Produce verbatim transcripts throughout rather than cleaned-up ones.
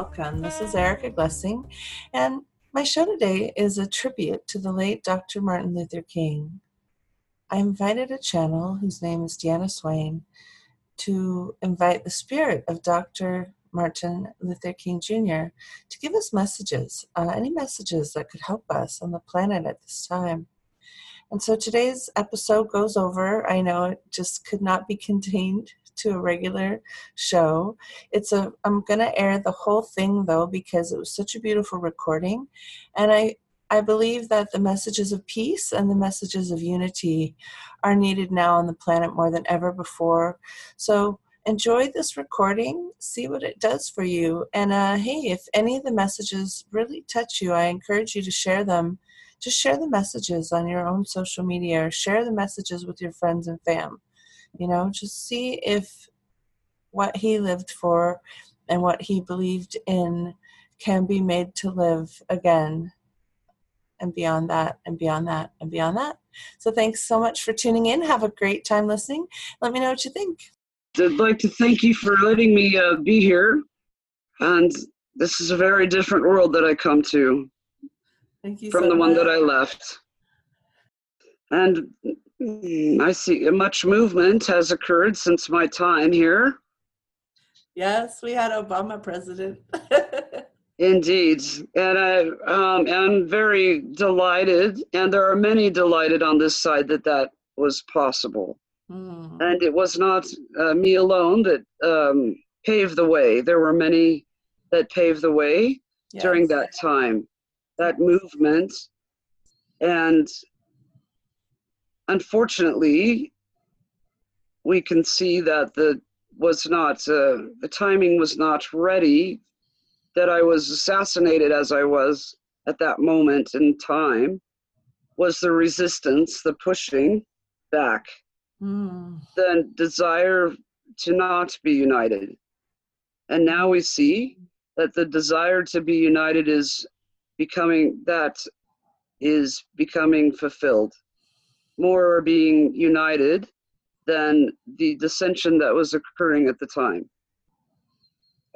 Welcome. This is Erica Glessing, and my show today is a tribute to the late Doctor Martin Luther King. I invited a channel whose name is DeAnna Swain to invite the spirit of Doctor Martin Luther King Junior to give us messages, uh, any messages that could help us on the planet at this time. And so today's episode goes over. I know it just could not be contained to a regular show. It's a. I'm going to air the whole thing, though, because it was such a beautiful recording. And I, I believe that the messages of peace and the messages of unity are needed now on the planet more than ever before. So enjoy this recording, see what it does for you. And uh, hey, if any of the messages really touch you, I encourage you to share them. Just share the messages on your own social media or share the messages with your friends and fam. You know, just see if what he lived for and what he believed in can be made to live again and beyond that and beyond that and beyond that. So thanks so much for tuning in. Have a great time listening. Let me know what you think. I'd like to thank you for letting me uh, be here. And this is a very different world that I come to. Thank you from so the much. One that I left. And I see much movement has occurred since my time here. Yes, we had Obama president. Indeed. And I um, am very delighted, and there are many delighted on this side that that was possible. Mm. And it was not uh, me alone that um, paved the way. There were many that paved the way yes. during that time. That movement, and unfortunately, we can see that the was not uh, the timing was not ready. That I was assassinated as I was at that moment in time was the resistance, the pushing back, mm. the desire to not be united, and now we see that the desire to be united is. Becoming that is becoming fulfilled. More are being united than the dissension that was occurring at the time.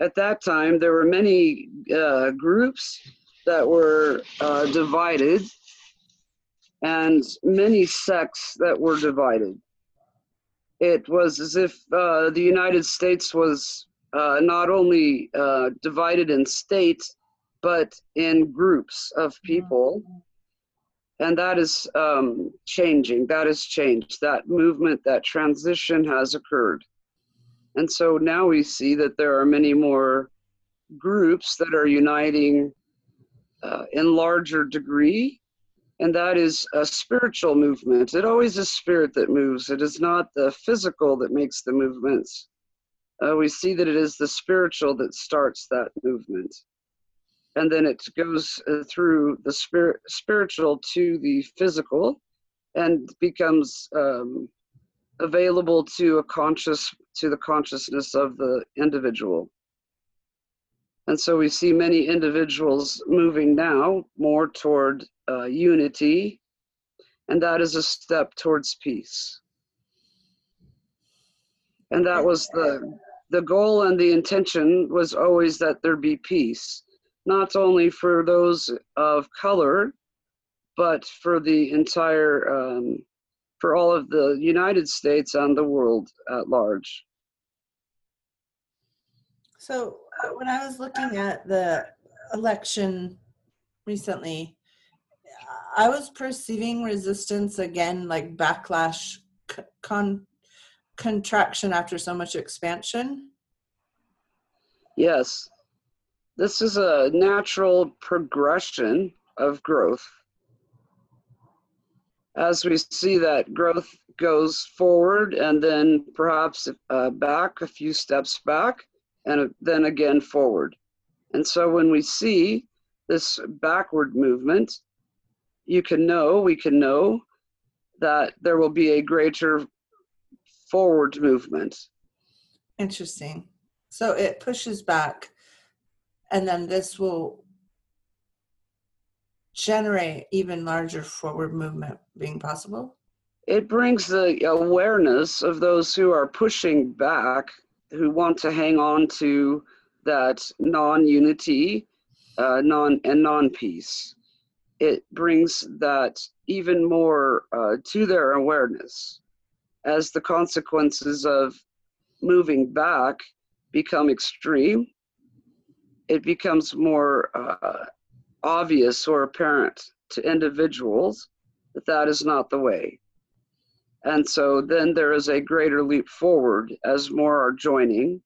At that time, there were many uh, groups that were uh, divided and many sects that were divided. It was as if uh, the United States was uh, not only uh, divided in states, but in groups of people, and that is um, changing, that has changed, that movement, that transition has occurred. And so now we see that there are many more groups that are uniting uh, in larger degree, and that is a spiritual movement. It always is spirit that moves, it is not the physical that makes the movements. Uh, we see that it is the spiritual that starts that movement. And then it goes through the spirit, spiritual to the physical and becomes um, available to a conscious, to the consciousness of the individual. And so we see many individuals moving now more toward uh, unity, and that is a step towards peace. And that was the, the goal, and the intention was always that there be peace. Not only for those of color, but for the entire, um, for all of the United States and the world at large. So uh, when I was looking at the election recently, I was perceiving resistance again, like backlash, con- contraction after so much expansion. Yes. This is a natural progression of growth. As we see that growth goes forward and then perhaps uh, back, a few steps back, and then again forward. And so when we see this backward movement, you can know, we can know that there will be a greater forward movement. Interesting. So it pushes back. And then this will generate even larger forward movement being possible? It brings the awareness of those who are pushing back, who want to hang on to that non-unity uh, non and non-peace. It brings that even more uh, to their awareness as the consequences of moving back become extreme. It becomes more uh, obvious or apparent to individuals that that is not the way. And so then there is a greater leap forward as more are joining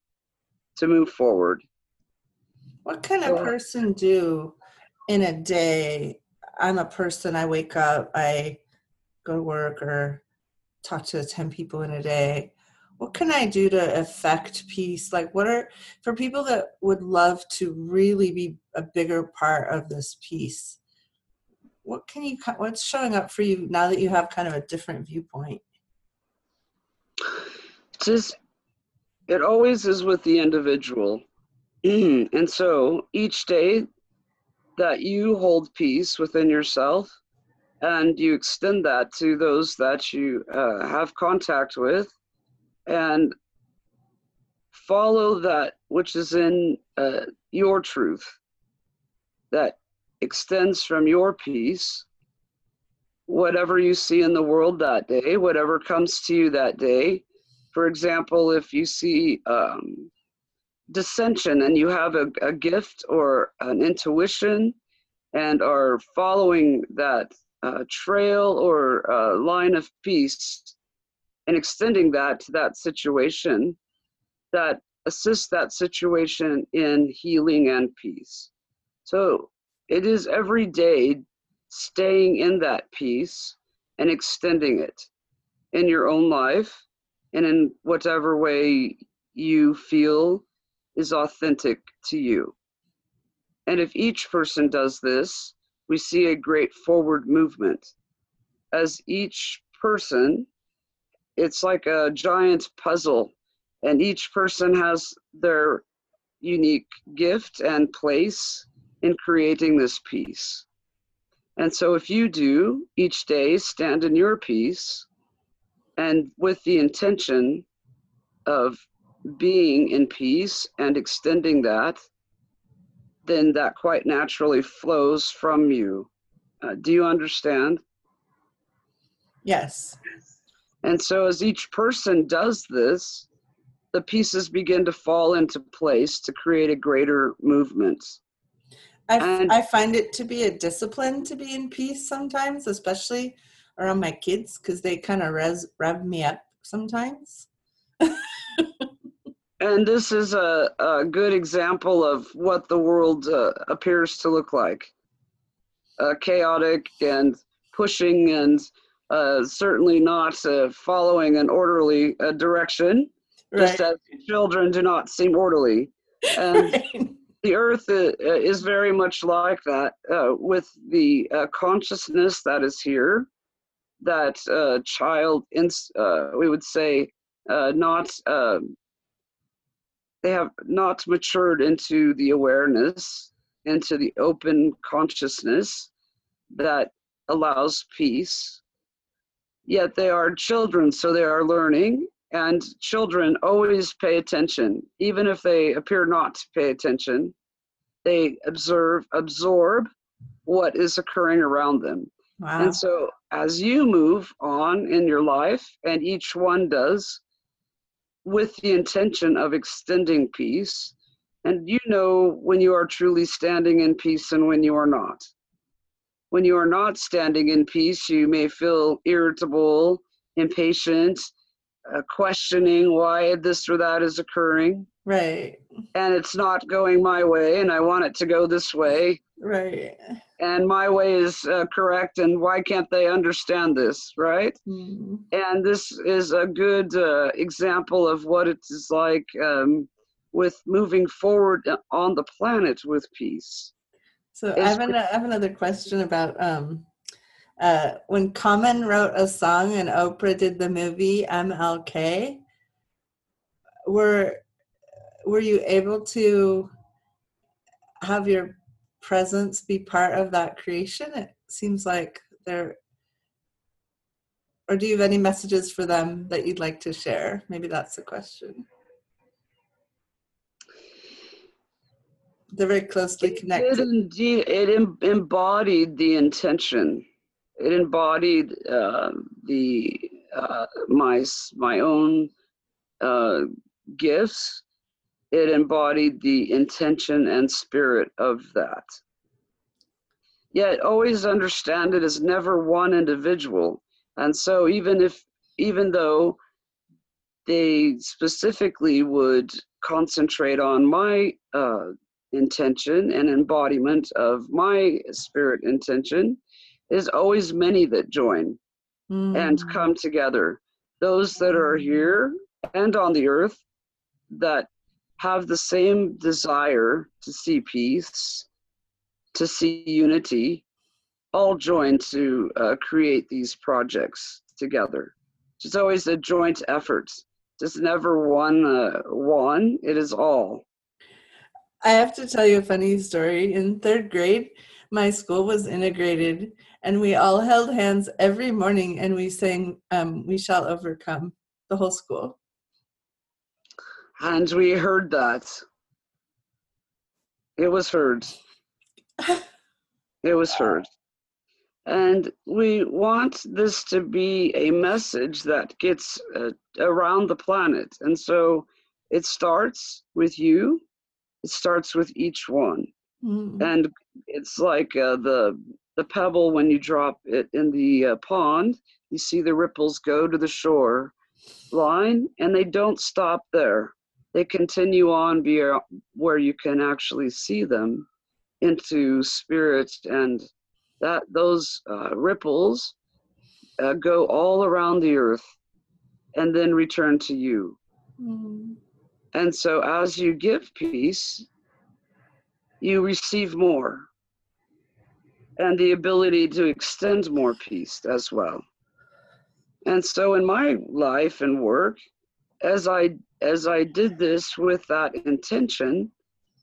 to move forward. What can a person do in a day? I'm a person, I wake up, I go to work or talk to ten people in a day. What can I do to affect peace? Like what are, for people that would love to really be a bigger part of this peace, what can you, what's showing up for you now that you have kind of a different viewpoint? Just, it always is with the individual. And so each day that you hold peace within yourself and you extend that to those that you uh, have contact with, and follow that which is in uh, your truth that extends from your peace. Whatever you see in the world that day, whatever comes to you that day. For example, if you see um, dissension and you have a, a gift or an intuition and are following that uh, trail or uh, line of peace, and extending that to that situation, that assists that situation in healing and peace. So it is every day staying in that peace and extending it in your own life and in whatever way you feel is authentic to you. And if each person does this, we see a great forward movement. As each person, it's like a giant puzzle, and each person has their unique gift and place in creating this peace. And so if you do each day stand in your peace and with the intention of being in peace and extending that, then that quite naturally flows from you. Uh, do you understand? Yes. And so as each person does this, the pieces begin to fall into place to create a greater movement. I, f- I find it to be a discipline to be in peace sometimes, especially around my kids, because they kind of res- rev me up sometimes. And this is a, a good example of what the world uh, appears to look like. Uh, chaotic and pushing and Uh, certainly not uh, following an orderly uh, direction, right. Just as children do not seem orderly. And right. The earth uh, is very much like that uh, with the uh, consciousness that is here, that uh, child, ins- uh, we would say, uh, not, uh, they have not matured into the awareness, into the open consciousness that allows peace. Yet they are children, so they are learning, and children always pay attention. Even if they appear not to pay attention, they observe, absorb what is occurring around them. Wow. And so as you move on in your life, and each one does, with the intention of extending peace, and you know when you are truly standing in peace and when you are not. When you are not standing in peace, you may feel irritable, impatient, uh, questioning why this or that is occurring. Right. And it's not going my way, and I want it to go this way. Right. And my way is uh, correct, and why can't they understand this, right? Mm-hmm. And this is a good uh, example of what it is like um, with moving forward on the planet with peace. So I have, an, I have another question about um, uh, when Common wrote a song and Oprah did the movie M L K, were, were you able to have your presence be part of that creation? It seems like there, or do you have any messages for them that you'd like to share? Maybe that's the question. They're very closely connected. It indeed, it em- embodied the intention. It embodied uh, the uh, my my own uh, gifts. It embodied the intention and spirit of that. Yet always understand it is never one individual. And so even if, even though they specifically would concentrate on my uh, intention and embodiment of my spirit intention, there's always many that join mm. and come together. Those that are here and on the earth that have the same desire to see peace, to see unity, all join to uh, create these projects together. It's always a joint effort. It's never one, uh, one, it is all. I have to tell you a funny story. In third grade, my school was integrated and we all held hands every morning and we sang, um, We Shall Overcome, the whole school. And we heard that. It was heard. It was heard. And we want this to be a message that gets uh, around the planet. And so it starts with you. It starts with each one. Mm-hmm. And it's like uh, the the pebble when you drop it in the uh, pond. You see the ripples go to the shore line, and they don't stop there. They continue on beyond where you can actually see them into spirit, and that those uh, ripples uh, go all around the earth and then return to you. Mm-hmm. And so as you give peace, you receive more and the ability to extend more peace as well. And so in my life and work, as I as I did this with that intention,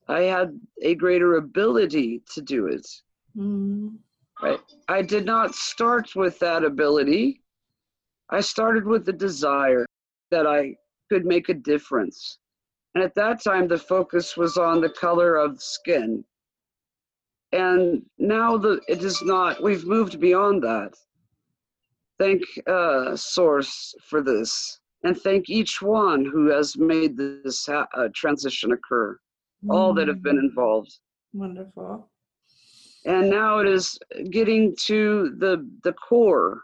I had a greater ability to do it. Mm. Right? I did not start with that ability. I started with the desire that I could make a difference. And at that time, the focus was on the color of skin. And now the, it is not, we've moved beyond that. Thank uh, Source for this. And thank each one who has made this ha- uh, transition occur. All that have been involved. Wonderful. And now it is getting to the the core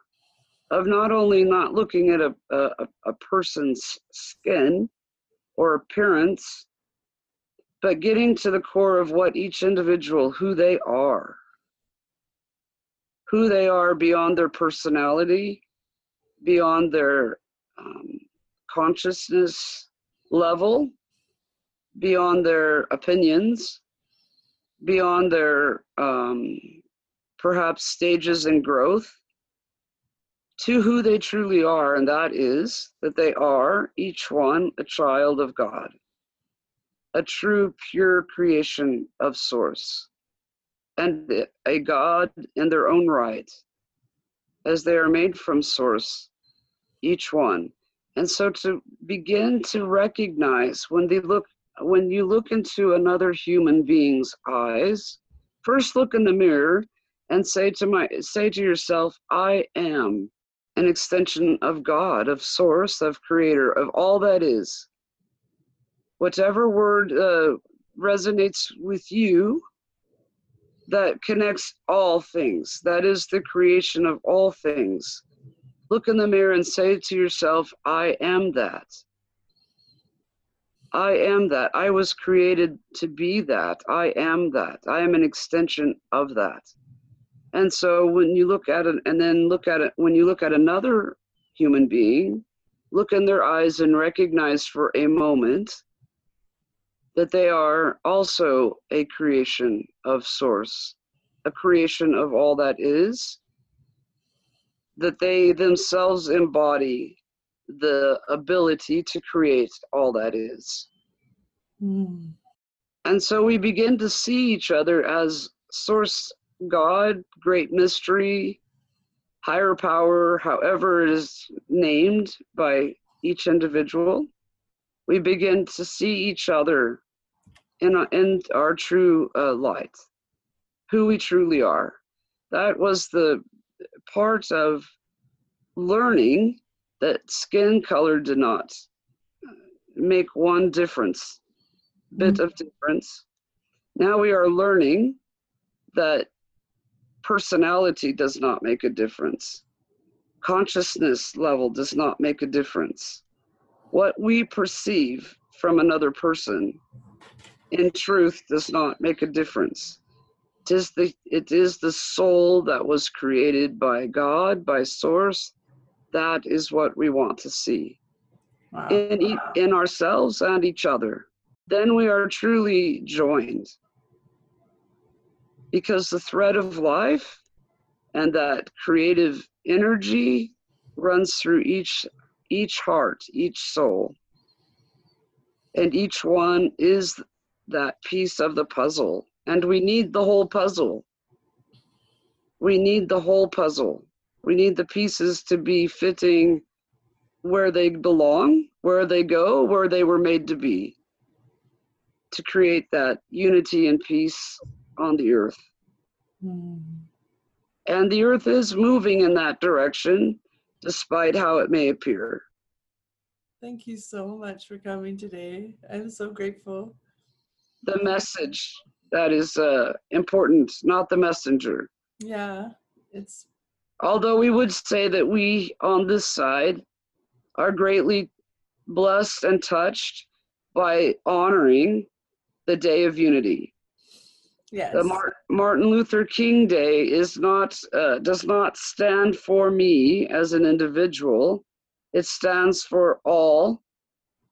of not only not looking at a, a, a person's skin or appearance, but getting to the core of what each individual, who they are, who they are beyond their personality, beyond their um, consciousness level, beyond their opinions, beyond their um, perhaps stages in growth, to who they truly are, and that is that they are, each one, a child of God, a true, pure creation of Source, and a God in their own right, as they are made from Source, each one. And so to begin to recognize when they look when you look into another human being's eyes, first look in the mirror and say to my, say to yourself, I am an extension of God, of Source, of Creator, of all that is. Whatever word uh, resonates with you that connects all things, that is the creation of all things. Look in the mirror and say to yourself, I am that. I am that. I was created to be that. I am that. I am an extension of that. And so when you look at it, and then look at it, when you look at another human being, look in their eyes and recognize for a moment that they are also a creation of Source, a creation of all that is, that they themselves embody the ability to create all that is. Mm. And so we begin to see each other as Source, God, great mystery, higher power, however it is named by each individual. We begin to see each other and, and our true uh, light, who we truly are. That was the part of learning that skin color did not make one difference, bit mm-hmm. of difference. Now we are learning that personality does not make a difference. Consciousness level does not make a difference. What we perceive from another person in truth does not make a difference. It is the, it is the soul that was created by God, by Source. That is what we want to see wow. in, e- in ourselves and each other. Then we are truly joined, because the thread of life and that creative energy runs through each each heart, each soul. And each one is that piece of the puzzle. And we need the whole puzzle. We need the whole puzzle. We need the pieces to be fitting where they belong, where they go, where they were made to be, to create that unity and peace on the earth. Mm. And the earth is moving in that direction, despite how it may appear. Thank you so much for coming today. I'm so grateful. The message that is uh, important, not the messenger. Yeah, it's. Although we would say that we on this side are greatly blessed and touched by honoring the Day of Unity. Yes. The Mar- Martin Luther King Day is not uh, does not stand for me as an individual. It stands for all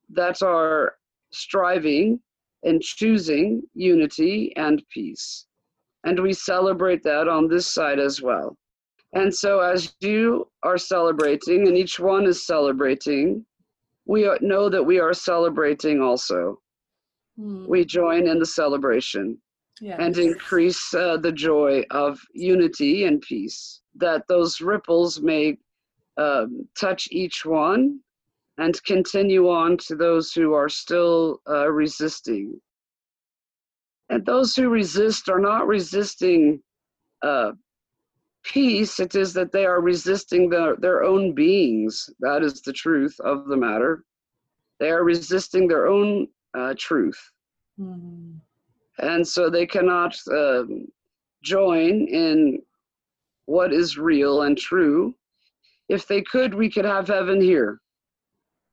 that are striving and choosing unity and peace. And we celebrate that on this side as well. And so as you are celebrating, and each one is celebrating, we know that we are celebrating also. Mm. We join in the celebration. Yes. And increase uh, the joy of unity and peace, that those ripples may um, touch each one and continue on to those who are still uh, resisting. And those who resist are not resisting uh, peace, it is that they are resisting the, their own beings. That is the truth of the matter. They are resisting their own uh, truth. Mm-hmm. And so they cannot um, join in what is real and true. If they could, we could have heaven here.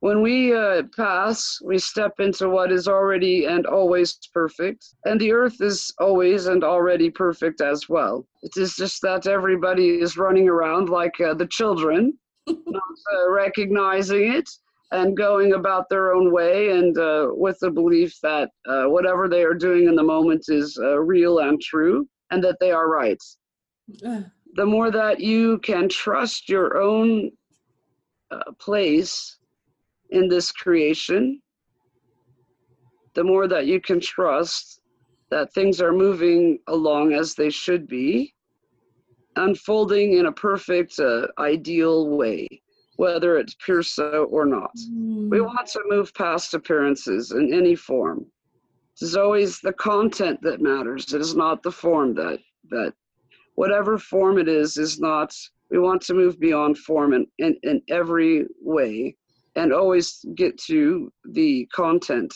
When we uh, pass, we step into what is already and always perfect. And the earth is always and already perfect as well. It is just that everybody is running around like uh, the children, not uh, recognizing it, and going about their own way, and uh, with the belief that uh, whatever they are doing in the moment is uh, real and true, and that they are right. The more that you can trust your own uh, place in this creation, the more that you can trust that things are moving along as they should be, unfolding in a perfect, uh, ideal way, whether it's pure so or not. Mm. We want to move past appearances in any form. It is always the content that matters. It is not the form that, that whatever form it is, is not, we want to move beyond form in, in, in every way and always get to the content.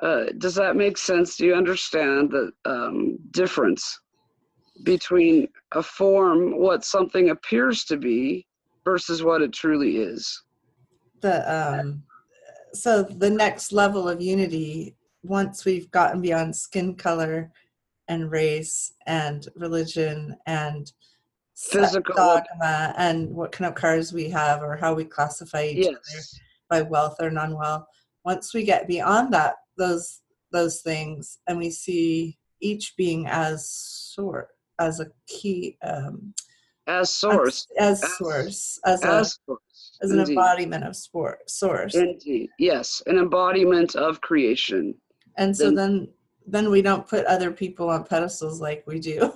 Uh, does that make sense? Do you understand the um, difference between a form, what something appears to be, versus what it truly is? The um, so the next level of unity, once we've gotten beyond skin color and race and religion and physical dogma and what kind of cars we have or how we classify each yes. other by wealth or non-wealth, once we get beyond that, those those things, and we see each being as sort as a key um As source. As, as source. As, as, a, source. As an Indeed. Embodiment of sport, source. Indeed. Yes, an embodiment of creation. And so then, then then we don't put other people on pedestals like we do.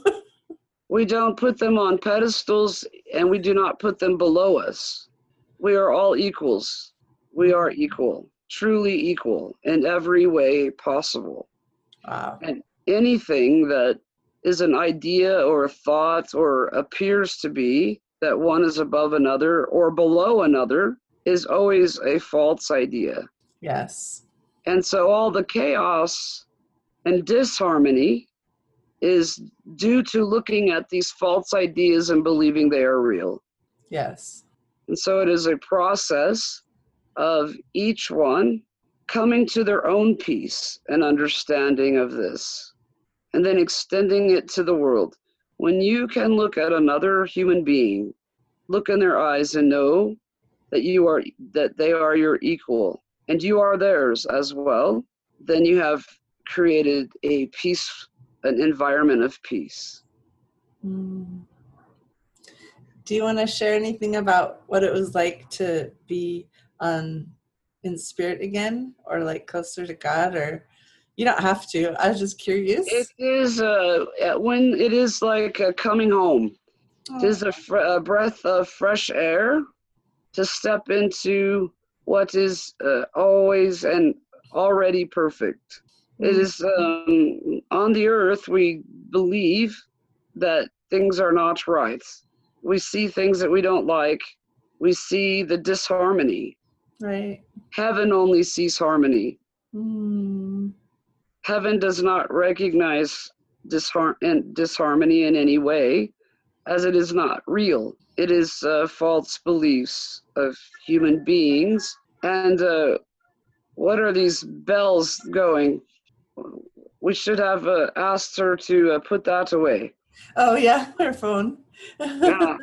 We don't put them on pedestals, and we do not put them below us. We are all equals. We are equal, truly equal in every way possible. Wow. And anything that is an idea or a thought or appears to be that one is above another or below another is always a false idea. Yes. And so all the chaos and disharmony is due to looking at these false ideas and believing they are real. Yes. And so it is a process of each one coming to their own peace and understanding of this, and then extending it to the world. When you can look at another human being, look in their eyes and know that you are, that they are your equal and you are theirs as well, then you have created a peace, an environment of peace. Mm. Do you want to share anything about what it was like to be on in spirit again, or like closer to God? Or you don't have to. I was just curious. It is uh, when it is like uh, coming home. Oh. It is a, fr- a breath of fresh air to step into what is uh, always and already perfect. It is um, on the earth, we believe that things are not right. We see things that we don't like. We see the disharmony. Right. Heaven only sees harmony. Mm. Heaven does not recognize dishar- and disharmony in any way, as it is not real. It is uh, false beliefs of human beings. And uh, what are these bells going? We should have uh, asked her to uh, put that away. Oh, yeah, her phone. Yeah.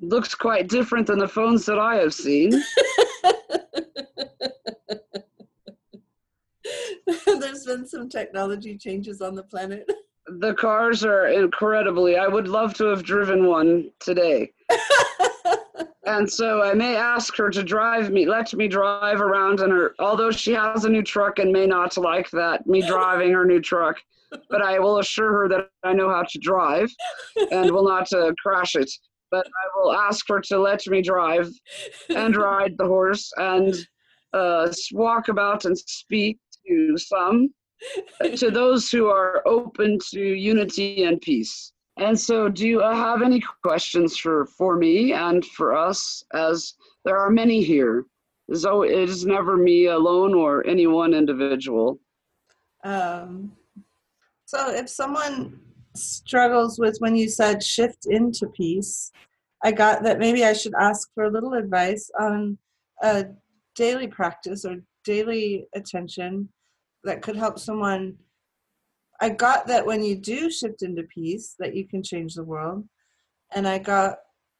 Looks quite different than the phones that I have seen. There's been some technology changes on the planet. The cars are incredibly. I would love to have driven one today. And so I may ask her to drive me, let me drive around in her, although she has a new truck and may not like that, me driving her new truck, but I will assure her that I know how to drive and will not uh, crash it. But I will ask her to let me drive and ride the horse and uh, walk about and speak to some, to those who are open to unity and peace. And so do you have any questions for, for me and for us, as there are many here? So it is never me alone or any one individual. Um, so if someone struggles with, when you said shift into peace, I got that maybe I should ask for a little advice on a daily practice or daily attention that could help someone. I got that when you do shift into peace, that you can change the world. And I got,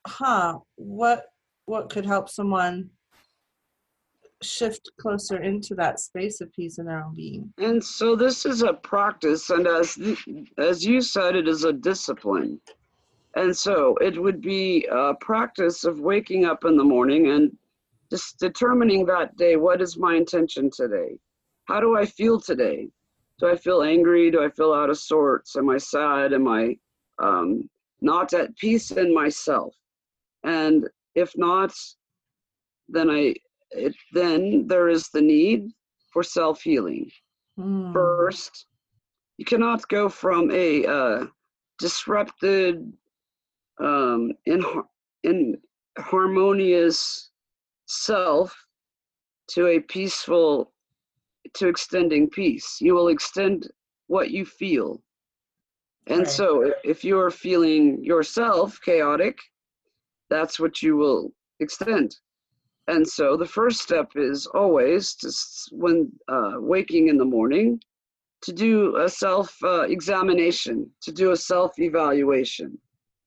huh, what what could help someone shift closer into that space of peace in their own being? And so this is a practice, and as as you said, it is a discipline. And so it would be a practice of waking up in the morning and just determining that day, what is my intention today? How do I feel today? Do I feel angry? Do I feel out of sorts? Am I sad? Am I um, not at peace in myself? And if not, then I it, then there is the need for self-healing. Mm. First, you cannot go from a uh, disrupted, um, in in harmonious self to a peaceful, to extending peace. You will extend what you feel. And right. So if you're feeling yourself chaotic, that's what you will extend. And so the first step is always to, when uh, waking in the morning, to do a self uh, examination, to do a self evaluation.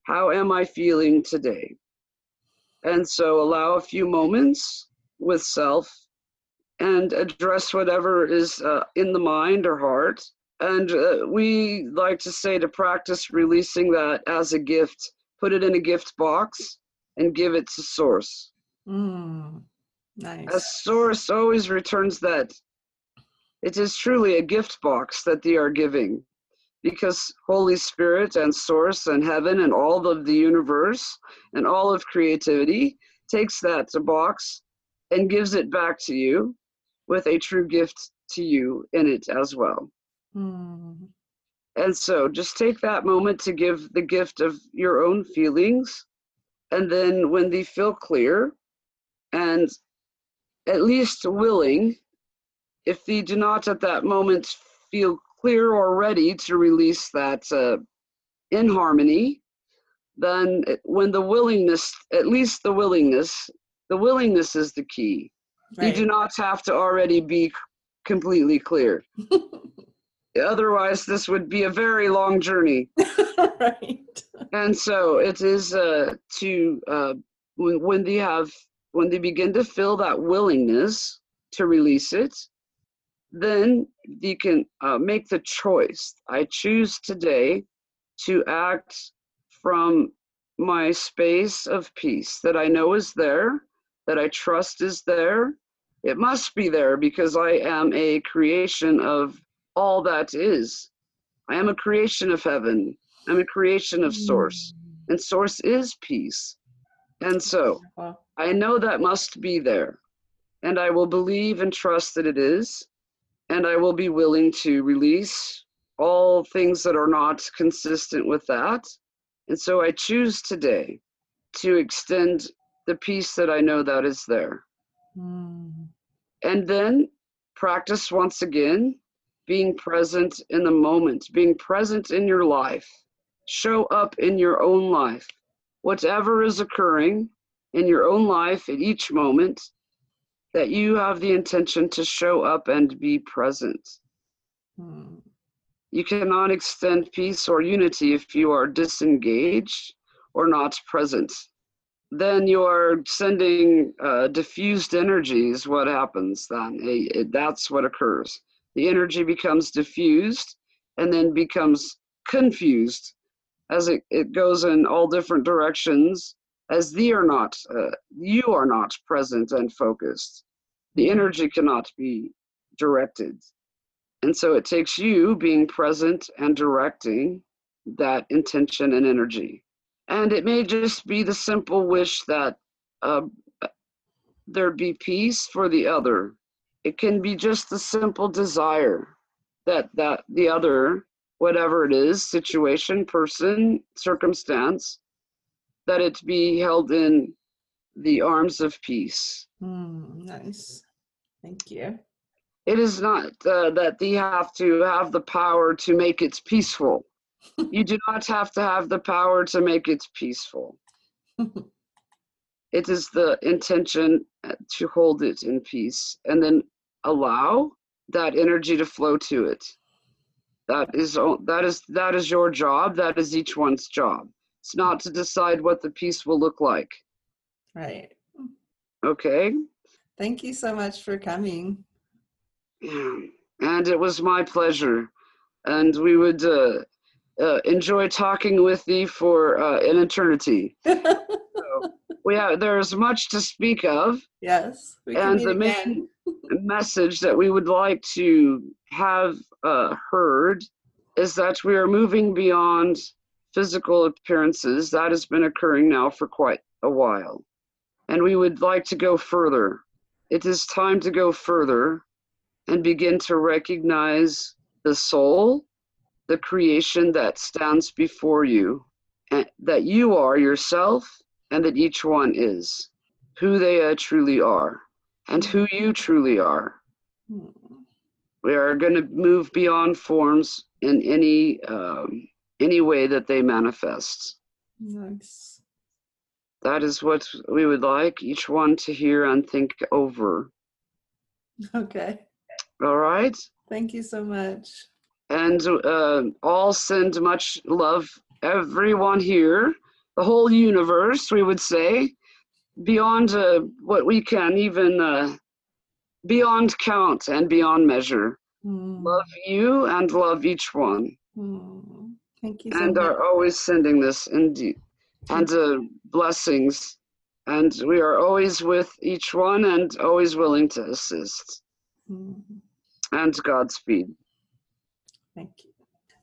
How am I feeling today? And so allow a few moments with self and address whatever is uh, in the mind or heart. And uh, we like to say to practice releasing that as a gift, put it in a gift box and give it to Source. Mm, nice. As Source always returns that. It is truly a gift box that they are giving, because Holy Spirit and Source and Heaven and all of the universe and all of creativity takes that box and gives it back to you with a true gift to you in it as well. Mm. And so just take that moment to give the gift of your own feelings. And then when they feel clear and at least willing, if they do not at that moment feel clear or ready to release that uh, in harmony, then when the willingness, at least the willingness, the willingness is the key. Right. You do not have to already be completely clear. Otherwise, this would be a very long journey. Right. And so it is uh, to, uh, when, when they have, when they begin to feel that willingness to release it, then they can uh, make the choice. I choose today to act from my space of peace that I know is there, that I trust is there. It must be there because I am a creation of all that is. I am a creation of heaven. I'm a creation of source, and source is peace. And so I know that must be there, and I will believe and trust that it is, and I will be willing to release all things that are not consistent with that. And so I choose today to extend the peace that I know that is there. Mm. And then practice once again, being present in the moment, being present in your life. Show up in your own life. Whatever is occurring in your own life at each moment, that you have the intention to show up and be present. Mm. You cannot extend peace or unity if you are disengaged or not present. Then you are sending uh, diffused energies. What happens then? It, it, that's what occurs. The energy becomes diffused and then becomes confused as it, it goes in all different directions as they are not, uh, you are not present and focused. The energy cannot be directed. And so it takes you being present and directing that intention and energy. And it may just be the simple wish that uh, there be peace for the other. It can be just the simple desire that, that the other, whatever it is, situation, person, circumstance, that it be held in the arms of peace. Mm, nice. Thank you. It is not uh, that they have to have the power to make it peaceful. You do not have to have the power to make it peaceful. It is the intention to hold it in peace and then allow that energy to flow to it. That is, that is, that is your job. That is each one's job. It's not to decide what the peace will look like. Right. Okay. Thank you so much for coming. Yeah. And it was my pleasure. And we would uh, uh, enjoy talking with thee for uh, an eternity. So we have, there's much to speak of. Yes. We can and meet the again. Main message that we would like to have uh, heard is that we are moving beyond physical appearances. That has been occurring now for quite a while. And we would like to go further. It is time to go further and begin to recognize the soul, the creation that stands before you, and that you are yourself, and that each one is who they uh, truly are, and who you truly are. Hmm. We are going to move beyond forms in any um, any way that they manifest. Nice. That is what we would like each one to hear and think over. Okay. All right. Thank you so much. And uh, all send much love, everyone here, the whole universe, we would say, beyond uh, what we can even, uh, beyond count and beyond measure. Mm. Love you and love each one. Mm. Thank you so and much. And are always sending this indeed. And uh, blessings. And we are always with each one and always willing to assist. Mm-hmm. And Godspeed. Thank you.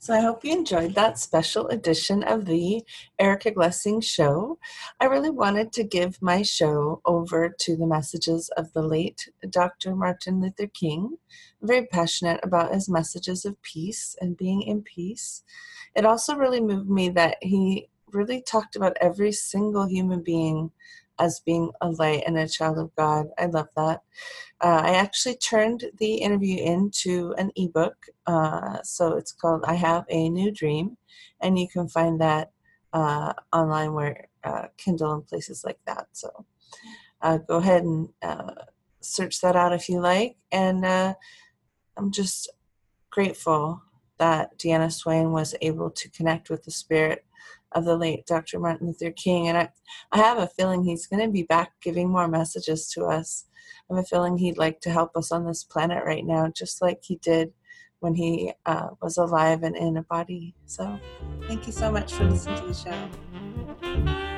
So I hope you enjoyed that special edition of the Erica Glessing Show. I really wanted to give my show over to the messages of the late Doctor Martin Luther King. I'm very passionate about his messages of peace and being in peace. It also really moved me that he really talked about every single human being as being a light and a child of God. I love that. Uh, I actually turned the interview into an ebook. Uh, so it's called I Have a New Dream. And you can find that uh, online where uh, Kindle and places like that. So uh, go ahead and uh, search that out if you like. And uh, I'm just grateful that DeAnna Swain was able to connect with the spirit of the late Doctor Martin Luther King. And I, I have a feeling he's going to be back giving more messages to us. I have a feeling he'd like to help us on this planet right now, just like he did when he uh, was alive and in a body. So thank you so much for listening to the show.